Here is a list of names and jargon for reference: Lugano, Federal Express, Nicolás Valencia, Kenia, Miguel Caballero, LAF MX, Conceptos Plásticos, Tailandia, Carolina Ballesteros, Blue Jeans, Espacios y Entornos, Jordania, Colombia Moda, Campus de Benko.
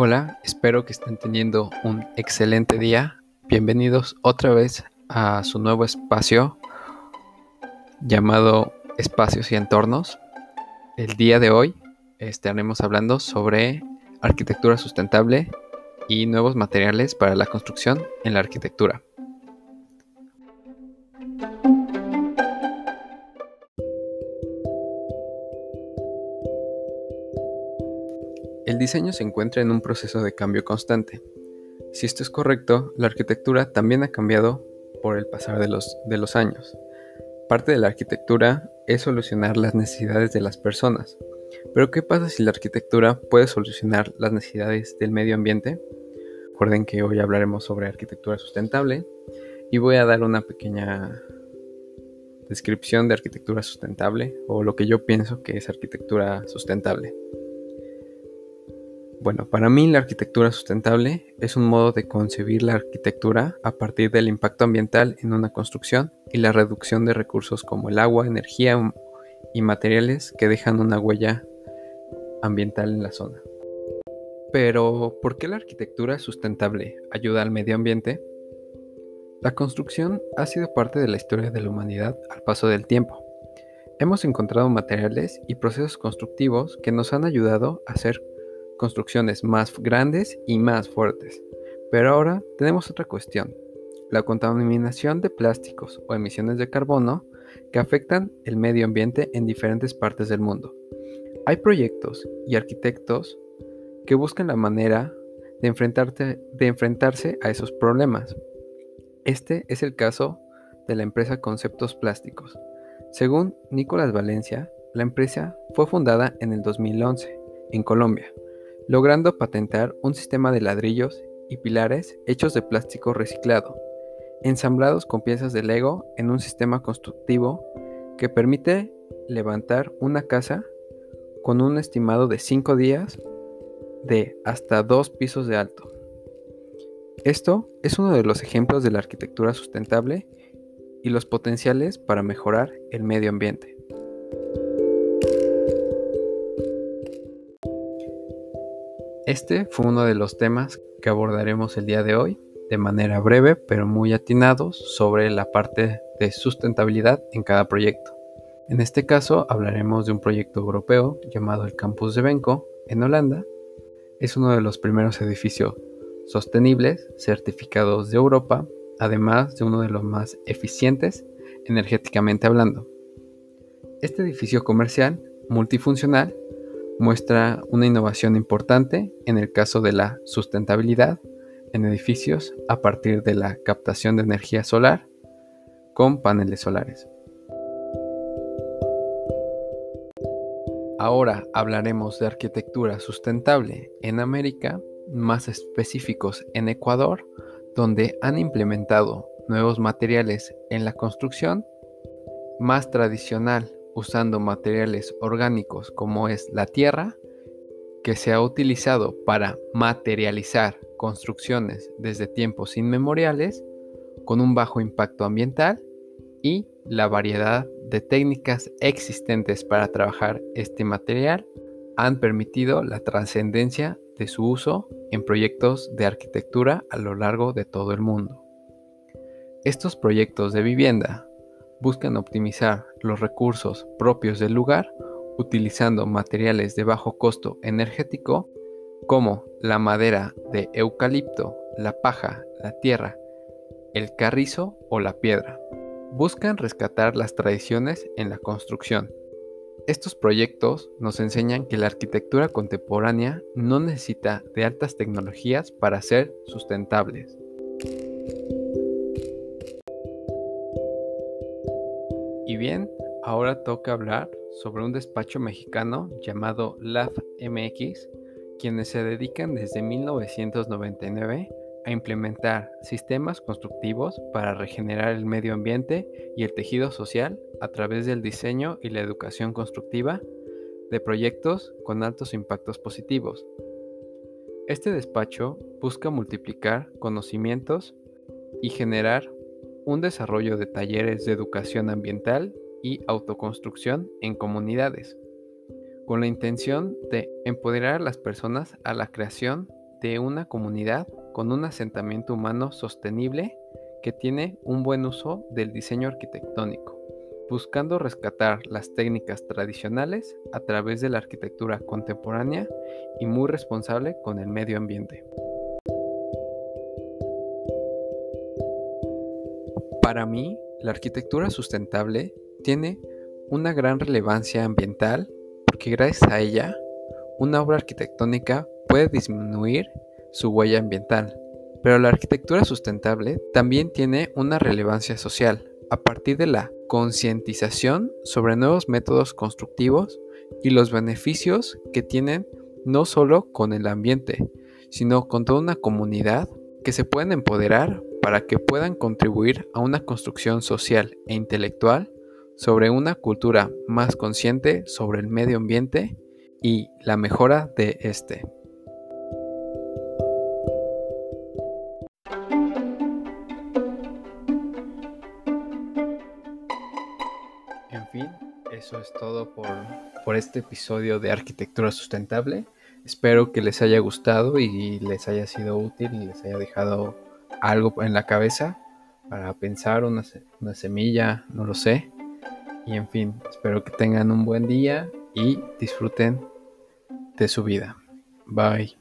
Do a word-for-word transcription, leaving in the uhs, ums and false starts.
Hola, espero que estén teniendo un excelente día. Bienvenidos otra vez a su nuevo espacio llamado Espacios y Entornos. El día de hoy estaremos hablando sobre arquitectura sustentable y nuevos materiales para la construcción en la arquitectura. El diseño se encuentra en un proceso de cambio constante. Si esto es correcto, la arquitectura también ha cambiado por el pasar de los, de los años. Parte de la arquitectura es solucionar las necesidades de las personas. Pero ¿qué pasa si la arquitectura puede solucionar las necesidades del medio ambiente? Recuerden que hoy hablaremos sobre arquitectura sustentable y voy a dar una pequeña descripción de arquitectura sustentable o lo que yo pienso que es arquitectura sustentable. Bueno, para mí la arquitectura sustentable es un modo de concebir la arquitectura a partir del impacto ambiental en una construcción y la reducción de recursos como el agua, energía y materiales que dejan una huella ambiental en la zona. Pero, ¿por qué la arquitectura sustentable ayuda al medio ambiente? La construcción ha sido parte de la historia de la humanidad al paso del tiempo. Hemos encontrado materiales y procesos constructivos que nos han ayudado a hacer construcciones más grandes y más fuertes. Pero ahora tenemos otra cuestión, la contaminación de plásticos o emisiones de carbono que afectan el medio ambiente en diferentes partes del mundo. Hay proyectos y arquitectos que buscan la manera de, enfrentarse, de enfrentarse a esos problemas. Este es el caso de la empresa Conceptos Plásticos. Según Nicolás Valencia, la empresa fue fundada en el dos mil once en Colombia, logrando patentar un sistema de ladrillos y pilares hechos de plástico reciclado, ensamblados con piezas de Lego en un sistema constructivo que permite levantar una casa con un estimado de cinco días de hasta dos pisos de alto. Esto es uno de los ejemplos de la arquitectura sustentable y los potenciales para mejorar el medio ambiente. Este fue uno de los temas que abordaremos el día de hoy, de manera breve pero muy atinados, sobre la parte de sustentabilidad en cada proyecto. En este caso hablaremos de un proyecto europeo llamado el Campus de Benko, en Holanda. Es uno de los primeros edificios sostenibles certificados de Europa, además de uno de los más eficientes energéticamente hablando. Este edificio comercial multifuncional muestra una innovación importante en el caso de la sustentabilidad en edificios a partir de la captación de energía solar con paneles solares. Ahora hablaremos de arquitectura sustentable en América, más específicos en Ecuador, donde han implementado nuevos materiales en la construcción más tradicional, usando materiales orgánicos como es la tierra, que se ha utilizado para materializar construcciones desde tiempos inmemoriales con un bajo impacto ambiental, y la variedad de técnicas existentes para trabajar este material han permitido la trascendencia de su uso en proyectos de arquitectura a lo largo de todo el mundo. Estos proyectos de vivienda buscan optimizar los recursos propios del lugar utilizando materiales de bajo costo energético como la madera de eucalipto, la paja, la tierra, el carrizo o la piedra. Buscan rescatar las tradiciones en la construcción. Estos proyectos nos enseñan que la arquitectura contemporánea no necesita de altas tecnologías para ser sustentables. Y bien, ahora toca hablar sobre un despacho mexicano llamado L A F M X, quienes se dedican desde mil novecientos noventa y nueve a implementar sistemas constructivos para regenerar el medio ambiente y el tejido social a través del diseño y la educación constructiva de proyectos con altos impactos positivos. Este despacho busca multiplicar conocimientos y generar un desarrollo de talleres de educación ambiental y autoconstrucción en comunidades, con la intención de empoderar a las personas a la creación de una comunidad con un asentamiento humano sostenible que tiene un buen uso del diseño arquitectónico, buscando rescatar las técnicas tradicionales a través de la arquitectura contemporánea y muy responsable con el medio ambiente. Para mí, la arquitectura sustentable tiene una gran relevancia ambiental porque gracias a ella, una obra arquitectónica puede disminuir su huella ambiental. Pero la arquitectura sustentable también tiene una relevancia social a partir de la concientización sobre nuevos métodos constructivos y los beneficios que tienen no solo con el ambiente, sino con toda una comunidad que se pueden empoderar para que puedan contribuir a una construcción social e intelectual sobre una cultura más consciente sobre el medio ambiente y la mejora de este. Eso es todo por, por este episodio de Arquitectura Sustentable. Espero que les haya gustado y les haya sido útil y les haya dejado algo en la cabeza para pensar, una, una semilla, no lo sé. Y en fin, espero que tengan un buen día y disfruten de su vida. Bye.